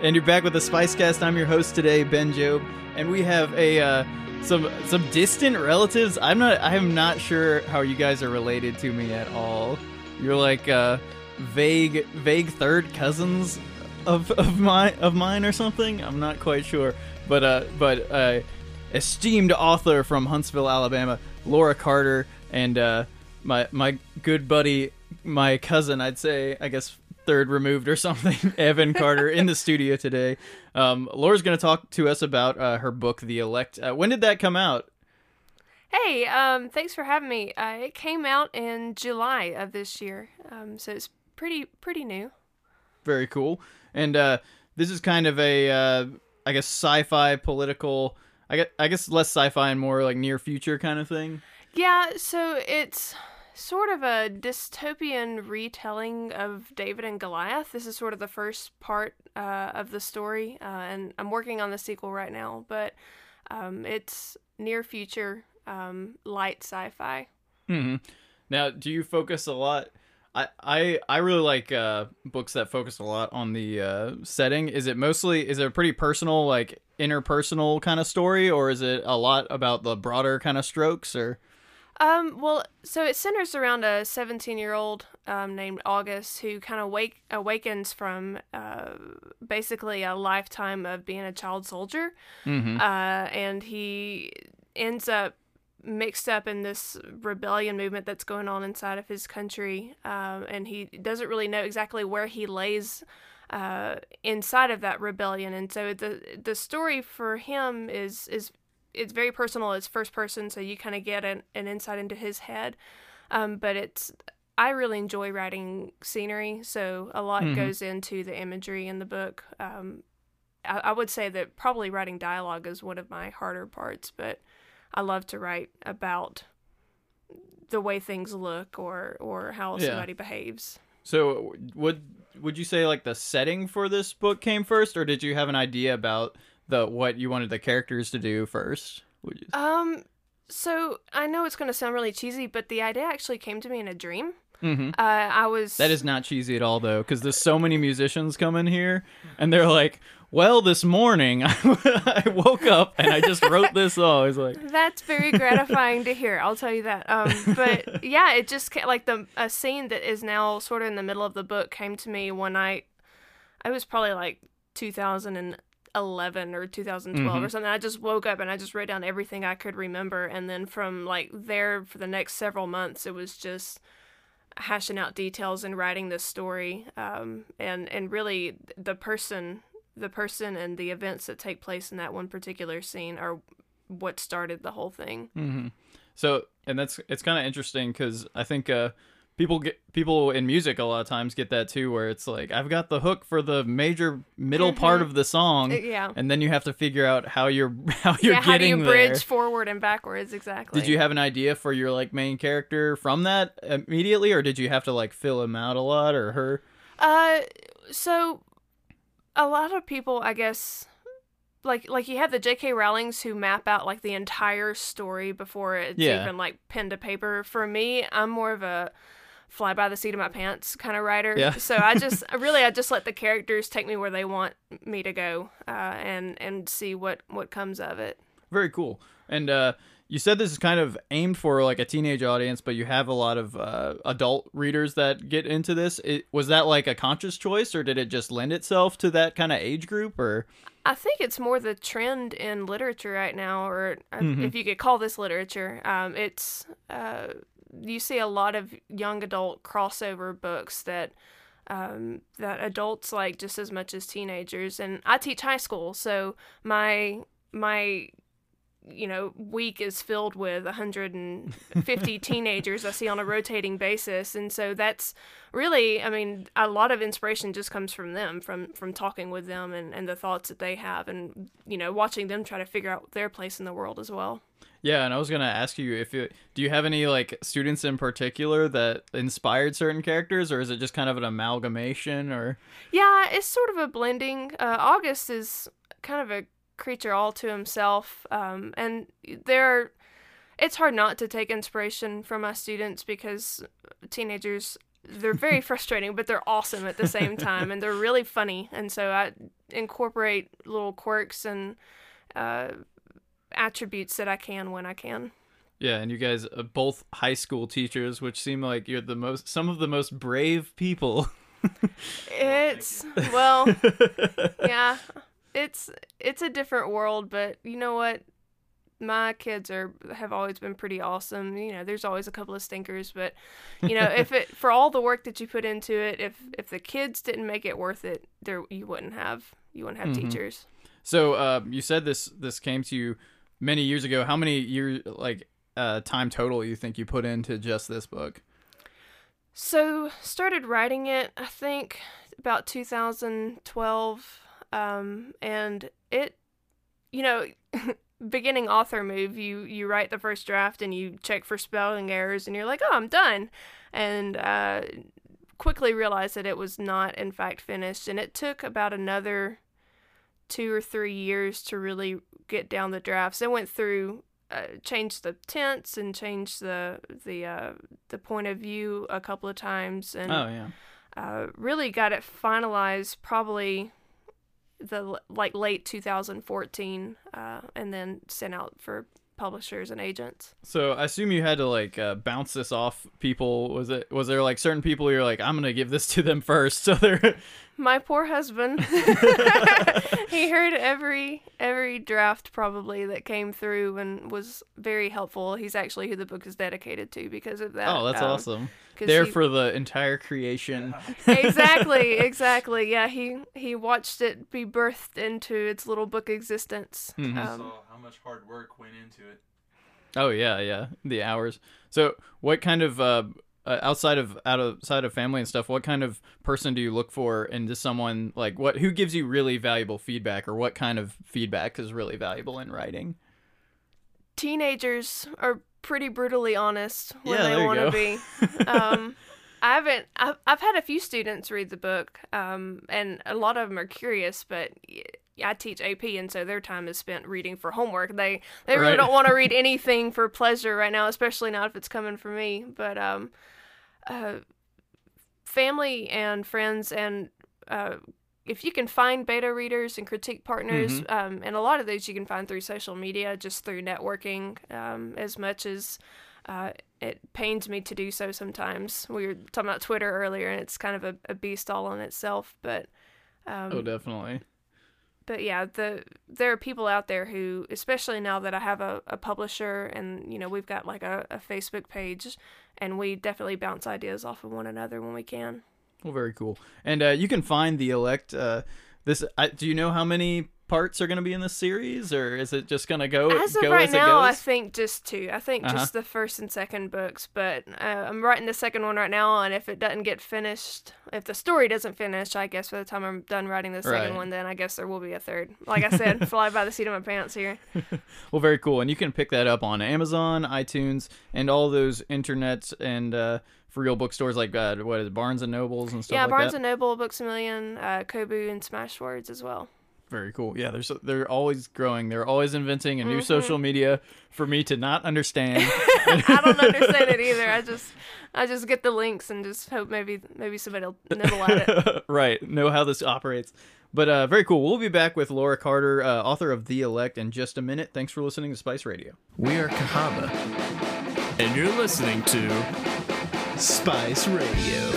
And you're back with the SpiceCast. I'm your host today, Ben Jobe, and we have a some distant relatives. I am not sure how you guys are related to me at all. You're like vague third cousins of mine or something. I'm not quite sure, but esteemed author from Huntsville, Alabama, Laura Carter, and my good buddy, my cousin, I'd say, I guess third removed or something, Evan Carter, in the studio today. Laura's going to talk to us about her book, The Elect. When did that come out? Hey, thanks for having me. It came out in July of this year, so it's pretty new. Very cool. And this is kind of a, I guess, sci-fi political, I guess less sci-fi and more like near future kind of thing. Yeah, so it's sort of a dystopian retelling of David and Goliath. This is sort of the first part of the story, and I'm working on the sequel right now, but it's near future, light sci-fi. Mm-hmm. Now, do you focus a lot? I really like books that focus a lot on the setting. Is it a pretty personal, like interpersonal kind of story, or is it a lot about the broader kind of strokes, or? Well, so it centers around a 17-year-old named August who kind of awakens from basically a lifetime of being a child soldier. Mm-hmm. And he ends up mixed up in this rebellion movement that's going on inside of his country, and he doesn't really know exactly where he lays inside of that rebellion. And so the story for him is it's very personal. It's first person, so you kind of get an insight into his head. But I really enjoy writing scenery, so a lot mm-hmm. goes into the imagery in the book. I would say that probably writing dialogue is one of my harder parts, but I love to write about the way things look or how somebody behaves. So would you say like the setting for this book came first, or did you have an idea about what you wanted the characters to do first? So I know it's going to sound really cheesy, but the idea actually came to me in a dream. Mm-hmm. That is not cheesy at all, though, because there's so many musicians come in here, and they're like, well, this morning I woke up and I just wrote this song. It's like, that's very gratifying to hear. I'll tell you that. But yeah, it just like a scene that is now sort of in the middle of the book came to me when I was probably like 2011 or 2012 mm-hmm. or something. I just woke up and I just wrote down everything I could remember, and then from like there for the next several months it was just hashing out details and writing this story, and really the person and the events that take place in that one particular scene are what started the whole thing. Mm-hmm. So, and it's kind of interesting because I think people in music a lot of times get that too, where it's like, I've got the hook for the major middle mm-hmm. part of the song, and then you have to figure out how you're getting how do you bridge there. Forward and backwards, exactly. Did you have an idea for your like main character from that immediately, or did you have to like fill him out a lot or her? So a lot of people, I guess, like you have the J.K. Rowlings who map out like the entire story before it's even like pen to paper. For me, I'm more of a fly by the seat of my pants kind of writer. Yeah. So I just let the characters take me where they want me to go, and see what comes of it. Very cool. And you said this is kind of aimed for like a teenage audience, but you have a lot of adult readers that get into this. Was that like a conscious choice, or did it just lend itself to that kind of age group? Or I think it's more the trend in literature right now, or mm-hmm. if you could call this literature. It's you see a lot of young adult crossover books that that adults like just as much as teenagers. And I teach high school, so my week is filled with 150 teenagers I see on a rotating basis. And so that's really, I mean, a lot of inspiration just comes from them, from talking with them and the thoughts that they have, and, watching them try to figure out their place in the world as well. Yeah. And I was going to ask you do you have any like students in particular that inspired certain characters, or is it just kind of an amalgamation, or? Yeah, it's sort of a blending. August is kind of a creature all to himself, and it's hard not to take inspiration from my students, because teenagers They're very frustrating, but they're awesome at the same time, and they're really funny. And so I incorporate little quirks and attributes that I can when I can. Yeah, and you guys are both high school teachers, which seem like you're some of the most brave people. It's a different world, but you know what? My kids have always been pretty awesome. You know, there's always a couple of stinkers, but you know, for all the work that you put into it, if the kids didn't make it worth it, you wouldn't have mm-hmm. teachers. So you said this came to you many years ago. How many years, time total, you think you put into just this book? So started writing it, I think, about 2012, and it, you know. Beginning author move, you write the first draft and you check for spelling errors and you're like, oh, I'm done, and quickly realized that it was not in fact finished, and it took about another 2 or 3 years to really get down the drafts. I went through, changed the tense and changed the point of view a couple of times, and really got it finalized probably late 2014, and then sent out for publishers and agents. So I assume you had to bounce this off people. Was there certain people you're like, I'm gonna give this to them first? So they're my poor husband. He heard every draft probably that came through and was very helpful. He's actually who the book is dedicated to because of that. Oh, that's awesome. For the entire creation. Exactly. Yeah, he watched it be birthed into its little book existence. Mm-hmm. I saw how much hard work went into it. Oh yeah, the hours. So, what kind of outside of family and stuff, what kind of person do you look for into someone? Who gives you really valuable feedback, or what kind of feedback is really valuable in writing? Teenagers are pretty brutally honest when they want to be. I've had a few students read the book, and a lot of them are curious, but I teach AP, and so their time is spent reading for homework. They really don't want to read anything for pleasure right now, especially not if it's coming from me. But family and friends, and if you can find beta readers and critique partners, mm-hmm. And a lot of those you can find through social media, just through networking, as much as... it pains me to do so sometimes. We were talking about Twitter earlier, and it's kind of a beast all on itself. But definitely. But yeah, there are people out there who, especially now that I have a publisher, and you know we've got a Facebook page, and we definitely bounce ideas off of one another when we can. Well, very cool. And you can find The Elect. Do you know how many parts are going to be in this series, or is it just going to go as it goes? Right now, I think just two. I think just the first and second books, but I'm writing the second one right now, and if it doesn't get finished, if the story doesn't finish, I guess by the time I'm done writing the second one, then I guess there will be a third. Like I said, fly by the seat of my pants here. Well, very cool, and you can pick that up on Amazon, iTunes, and all those internet and for real bookstores Barnes & Nobles and stuff like that? Yeah, Barnes & Noble, Books A Million, Kobo, and Smashwords as well. Very cool. Yeah, they're always growing. They're always inventing a new social media for me to not understand. I don't understand it either. I just get the links and just hope maybe somebody will nibble at it. Right. Know how this operates. But very cool. We'll be back with Laura Carter, author of The Elect, in just a minute. Thanks for listening to Spice Radio. We are Cahaba, and you're listening to Spice Radio.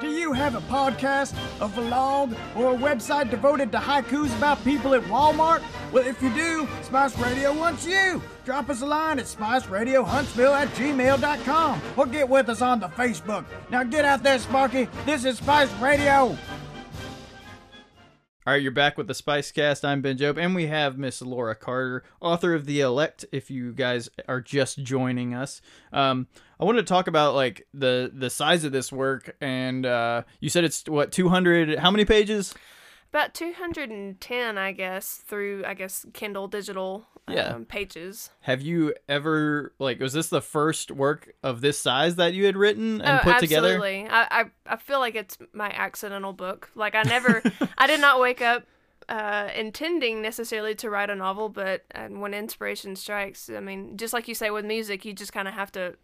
Do you have a podcast, a vlog, or a website devoted to haikus about people at Walmart? Well, if you do, Spice Radio wants you. Drop us a line at spiceradiohuntsville@gmail.com or get with us on the Facebook. Now get out there, Sparky. This is Spice Radio. All right, you're back with the SpiceCast. I'm Ben Jobe, and we have Miss Laura Carter, author of The Elect, if you guys are just joining us. I wanted to talk about, the size of this work, and you said it's, 200, how many pages? About 210, I guess, through, Kindle digital pages. Have you ever, was this the first work of this size that you had written and put together? Absolutely. I feel like it's my accidental book. I did not wake up intending necessarily to write a novel, but when inspiration strikes, I mean, just like you say with music, you just kind of have to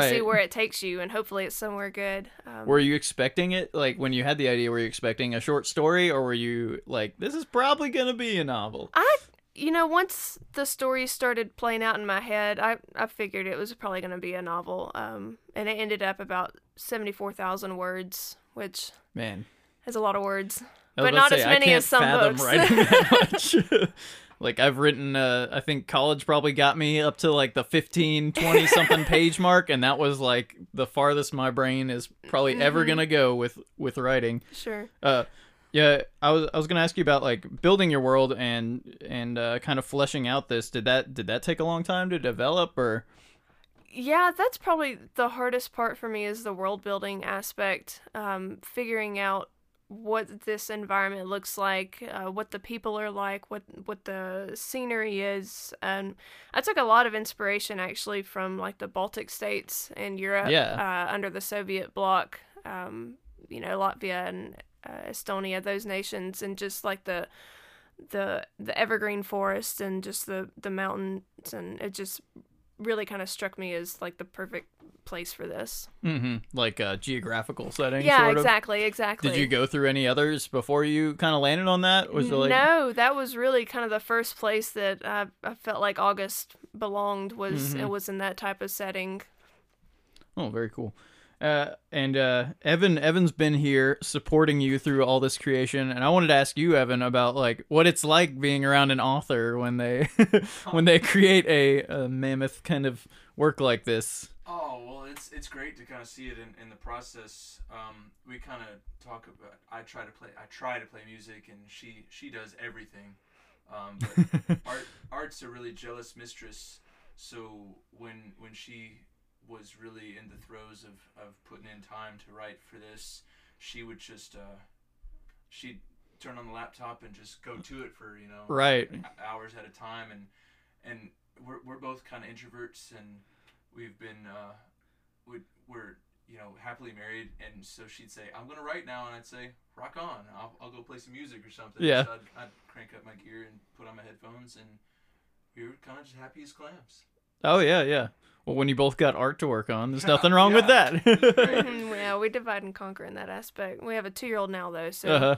see where it takes you, and hopefully it's somewhere good. Were you expecting it? Like, when you had the idea, were you expecting a short story, or were you like, this is probably going to be a novel? You know, once the story started playing out in my head, I figured it was probably going to be a novel, and it ended up about 74,000 words, which, man, is a lot of words. But not as many as some books. I can't fathom writing that much. Like, I've written, I think college probably got me up to like the 15, 20-something page mark, and that was like the farthest my brain is probably ever going to go with writing. Sure. Yeah, I was going to ask you about, like, building your world and kind of fleshing out this. Did that take a long time to develop, or? Yeah, that's probably the hardest part for me, is the world building aspect, figuring out what this environment looks like, what the people are like, what the scenery is. And I took a lot of inspiration, actually, from, like, the Baltic states in Europe, under the Soviet bloc, you know, Latvia and Estonia, those nations, and just, like, the evergreen forest and just the mountains. And it just really kind of struck me as, like, the perfect place for this. Mm-hmm. Like a geographical setting, sort of. Yeah, exactly. Did you go through any others before you kind of landed on that? Was there, like... No, that was really kind of the first place that I felt like August belonged, was it was in that type of setting. Oh, very cool. And Evan's been here supporting you through all this creation, and I wanted to ask you, Evan, about, like, what it's like being around an author when they create a mammoth kind of work like this. Oh, well, it's great to kind of see it in the process. We kind of talk about, I try to play music, and she does everything. But art's a really jealous mistress. So when she was really in the throes of putting in time to write for this, she would just she'd turn on the laptop and just go to it for hours at a time, and we're both kind of introverts, and we've been we're happily married, and so she'd say, I'm gonna write now, and I'd say, rock on, I'll go play some music or something. Yeah. So I'd crank up my gear and put on my headphones, and we were kind of just happy as clams. Oh, yeah. Well, when you both got art to work on, there's nothing wrong with that. Yeah, we divide and conquer in that aspect. We have a 2-year-old now, though, so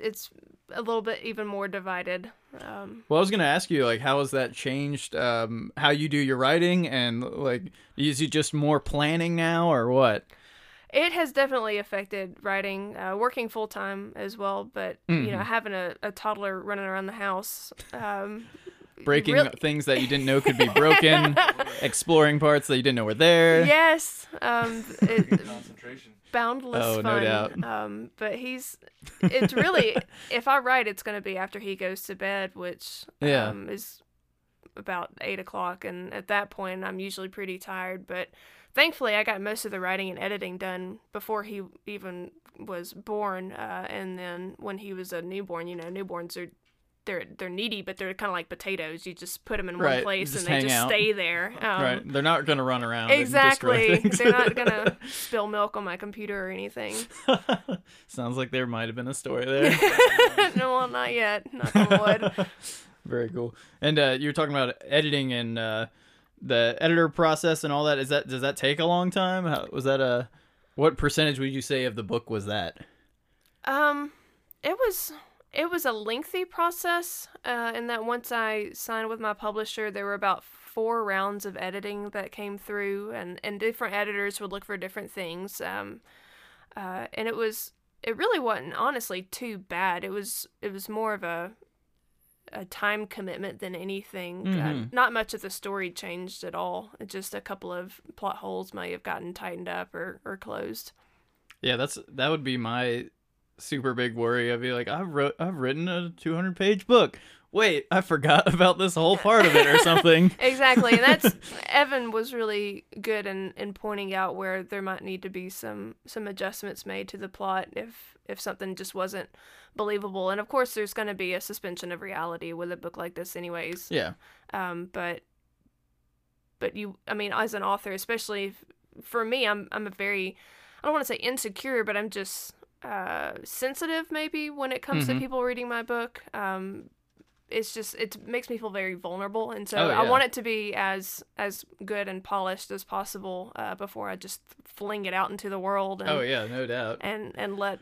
it's a little bit even more divided. Well, I was going to ask you, like, how has that changed how you do your writing, and, like, is it just more planning now, or what? It has definitely affected writing, working full-time as well, but, having a toddler running around the house... breaking things that you didn't know could be broken, exploring parts that you didn't know were there. Yes. Concentration. Boundless fun. No doubt. But it's really, if I write, it's going to be after he goes to bed, which is about 8:00. And at that point, I'm usually pretty tired. But thankfully, I got most of the writing and editing done before he even was born. And then when he was a newborn, newborns are... They're needy, but they're kind of like potatoes. You just put them in one place and they just stay there. Right, they're not going to run around. Exactly, they're not going to spill milk on my computer or anything. Sounds like there might have been a story there. No, well, not yet. Knock on wood. Very cool. And you were talking about editing and the editor process and all that. Does that take a long time? What percentage would you say of the book was that? It was a lengthy process, in that once I signed with my publisher, there were about 4 rounds of editing that came through, and different editors would look for different things. And it really wasn't, honestly, too bad. It was more of a time commitment than anything. Mm-hmm. Not much of the story changed at all. Just a couple of plot holes may have gotten tightened up or closed. Yeah, that would be my... super big worry. I'd be like, I've written a 200-page book. Wait, I forgot about this whole part of it or something. Exactly. And that's Evan was really good in pointing out where there might need to be some adjustments made to the plot if something just wasn't believable. And of course there's going to be a suspension of reality with a book like this anyways. Yeah. But you, I mean, as an author, especially for me, I'm a very, I don't want to say insecure, but I'm just sensitive maybe when it comes to people reading my book. It's just, it makes me feel very vulnerable. And so I want it to be as good and polished as possible before I just fling it out into the world. And, no doubt. And let,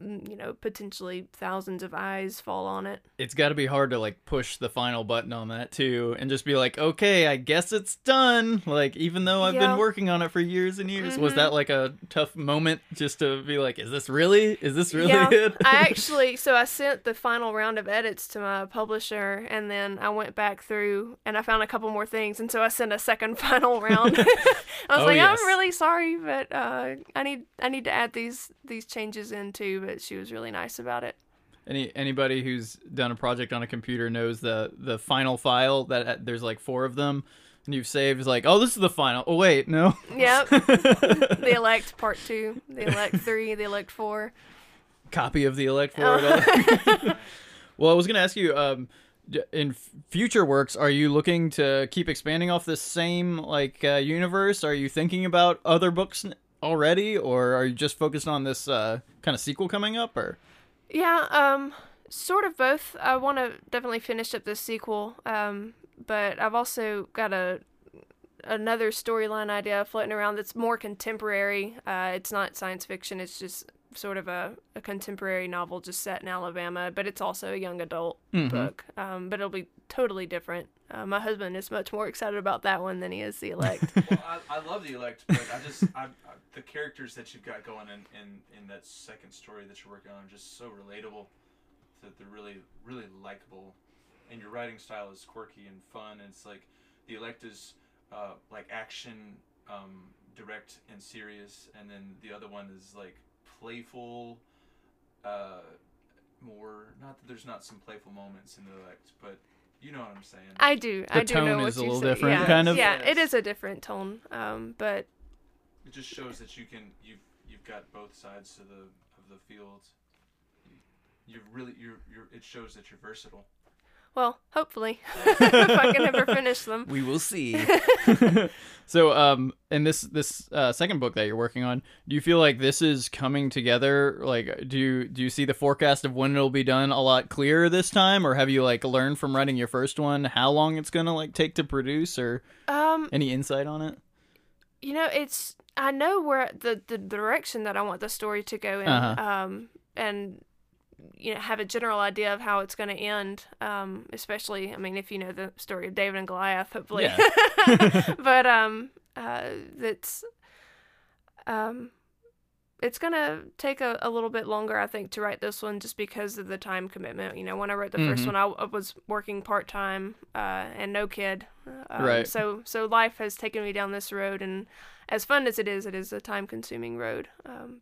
you know, potentially thousands of eyes fall on it. It's got to be hard to, like, push the final button on that, too, and just be like, okay, I guess it's done. Like, even though I've been working on it for years and years. Was that, like, a tough moment just to be like, is this really it? So I sent the final round of edits to my publisher, and then I went back through, and I found a couple more things, and so I sent a second final round. I was I'm really sorry, but I need to add these changes in, too. But she was really nice about it. Anybody who's done a project on a computer knows the final file that there's like four of them, and you've saved is like, oh, this is the final. Oh wait, no. Yep. The Elect Part 2, The Elect 3, The Elect 4. Copy of The Elect 4. Well, I was gonna ask you, in future works, are you looking to keep expanding off this same universe? Are you thinking about other books already, or are you just focused on this kind of sequel coming up? Or sort of both. I want to definitely finish up this sequel, but I've also got another storyline idea floating around that's more contemporary. It's not science fiction, it's just sort of a contemporary novel just set in Alabama, but it's also a young adult book, but it'll be totally different. My husband is much more excited about that one than he is The Elect. Well, I love The Elect, but the characters that you've got going in that second story that you're working on are just so relatable, that they're really, really likable, and your writing style is quirky and fun, and it's like The Elect is action, direct and serious, and then the other one is like playful, more, not that there's not some playful moments in The Elect, but you know what I'm saying. I do know what you're saying. The tone is a little different, kind of. Yeah, it is a different tone, but it just shows that you've got both sides to the field. It shows that you're versatile. Well, hopefully, if I can ever finish them. We will see. So, in this second book that you're working on, do you feel like this is coming together? Like, do you see the forecast of when it'll be done a lot clearer this time, or have you learned from writing your first one how long it's gonna take to produce, or any insight on it? You know, I know where the direction that I want the story to go in, and you know, have a general idea of how it's going to end, especially, I mean, if you know the story of David and Goliath, hopefully. Yeah. But it's going to take a little bit longer, I think, to write this one just because of the time commitment. You know, when I wrote the first one, I was working part-time and no kid. Right. So life has taken me down this road, and as fun as it is a time-consuming road.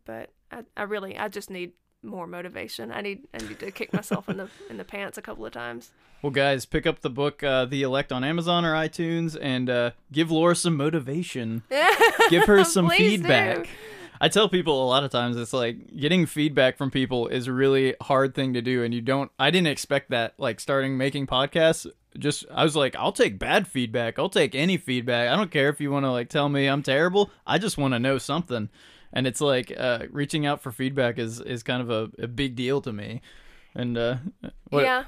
But I just need more motivation. I need to kick myself in the pants a couple of times. Well, guys, pick up the book The Elect on Amazon or iTunes, and give Laura some motivation. Give her some feedback. Do. I tell people a lot of times it's like getting feedback from people is a really hard thing to do, and I didn't expect that, starting making podcasts. Just I was like, I'll take bad feedback. I'll take any feedback. I don't care if you want to tell me I'm terrible. I just want to know something. And it's reaching out for feedback is kind of a big deal to me. And like I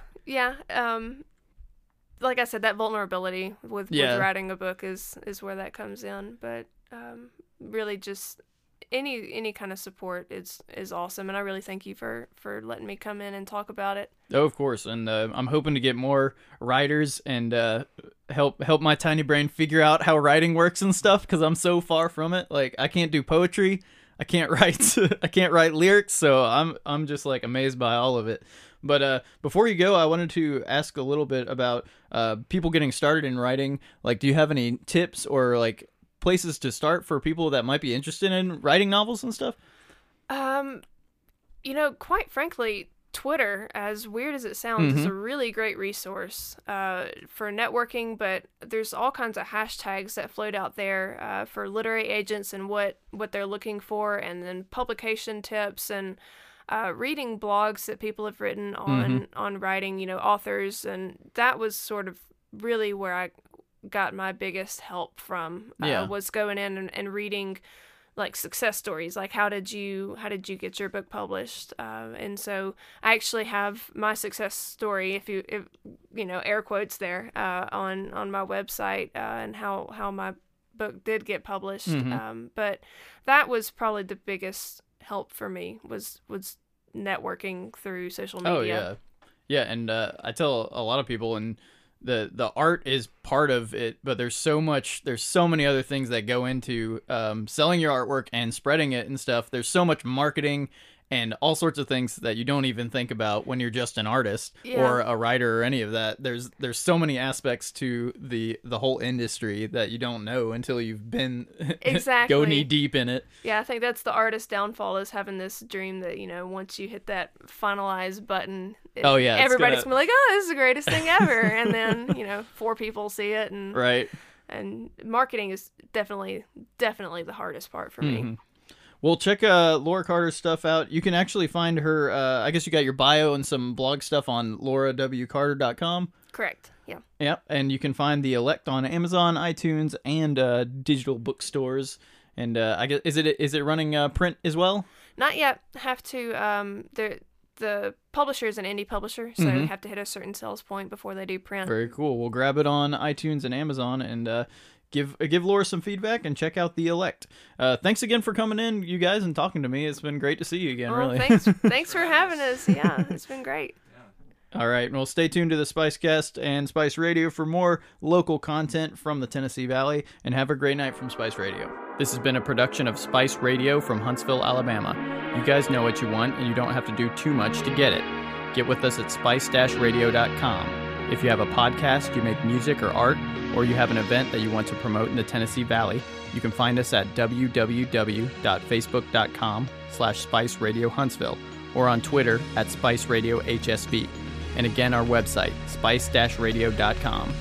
said, that vulnerability with writing a book is where that comes in. But really, just any kind of support is awesome. And I really thank you for letting me come in and talk about it. Oh, of course. And I'm hoping to get more writers and help my tiny brain figure out how writing works and stuff, because I'm so far from it. I can't do poetry, I can't write I can't write lyrics, so I'm just amazed by all of it. But before you go, I wanted to ask a little bit about people getting started in writing. Do you have any tips or places to start for people that might be interested in writing novels and stuff? You know, quite frankly, Twitter, as weird as it sounds, is a really great resource for networking, but there's all kinds of hashtags that float out there for literary agents and what they're looking for, and then publication tips and reading blogs that people have written on writing, you know, authors. And that was sort of really where I got my biggest help from, was going in and reading like success stories, like how did you get your book published? And so I actually have my success story, if you know, air quotes there, on my website, and how my book did get published. Mm-hmm. But that was probably the biggest help for me was networking through social media. Oh yeah. Yeah. And, I tell a lot of people, and the art is part of it, but there's so many other things that go into, selling your artwork and spreading it and stuff. There's so much marketing and all sorts of things that you don't even think about when you're just an artist or a writer or any of that. There's so many aspects to the whole industry that you don't know until you've been go knee deep in it. Yeah, I think that's the artist's downfall, is having this dream that, you know, once you hit that finalize button, everybody's gonna be like, oh, this is the greatest thing ever, and then, you know, 4 people see it, and right. And marketing is definitely the hardest part for me. Well, check Laura Carter's stuff out. You can actually find her, I guess you got your bio and some blog stuff on laurawcarter.com. Correct, yeah. Yeah, and you can find The Elect on Amazon, iTunes, and digital bookstores. And I guess, is it running print as well? Not yet. Have to, the publisher is an indie publisher, so you have to hit a certain sales point before they do print. Very cool. We'll grab it on iTunes and Amazon, and give Laura some feedback and check out The Elect. Thanks again for coming in, you guys, and talking to me. It's been great to see you again, really. Thanks for having us. Yeah, it's been great. Yeah. All right. Well, stay tuned to the SpiceCast and Spice Radio for more local content from the Tennessee Valley, and have a great night from Spice Radio. This has been a production of Spice Radio from Huntsville, Alabama. You guys know what you want, and you don't have to do too much to get it. Get with us at spice-radio.com. If you have a podcast, you make music or art, or you have an event that you want to promote in the Tennessee Valley, you can find us at facebook.com/Spice Radio Huntsville, or on Twitter at Spice Radio HSV. And again, our website, spice-radio.com.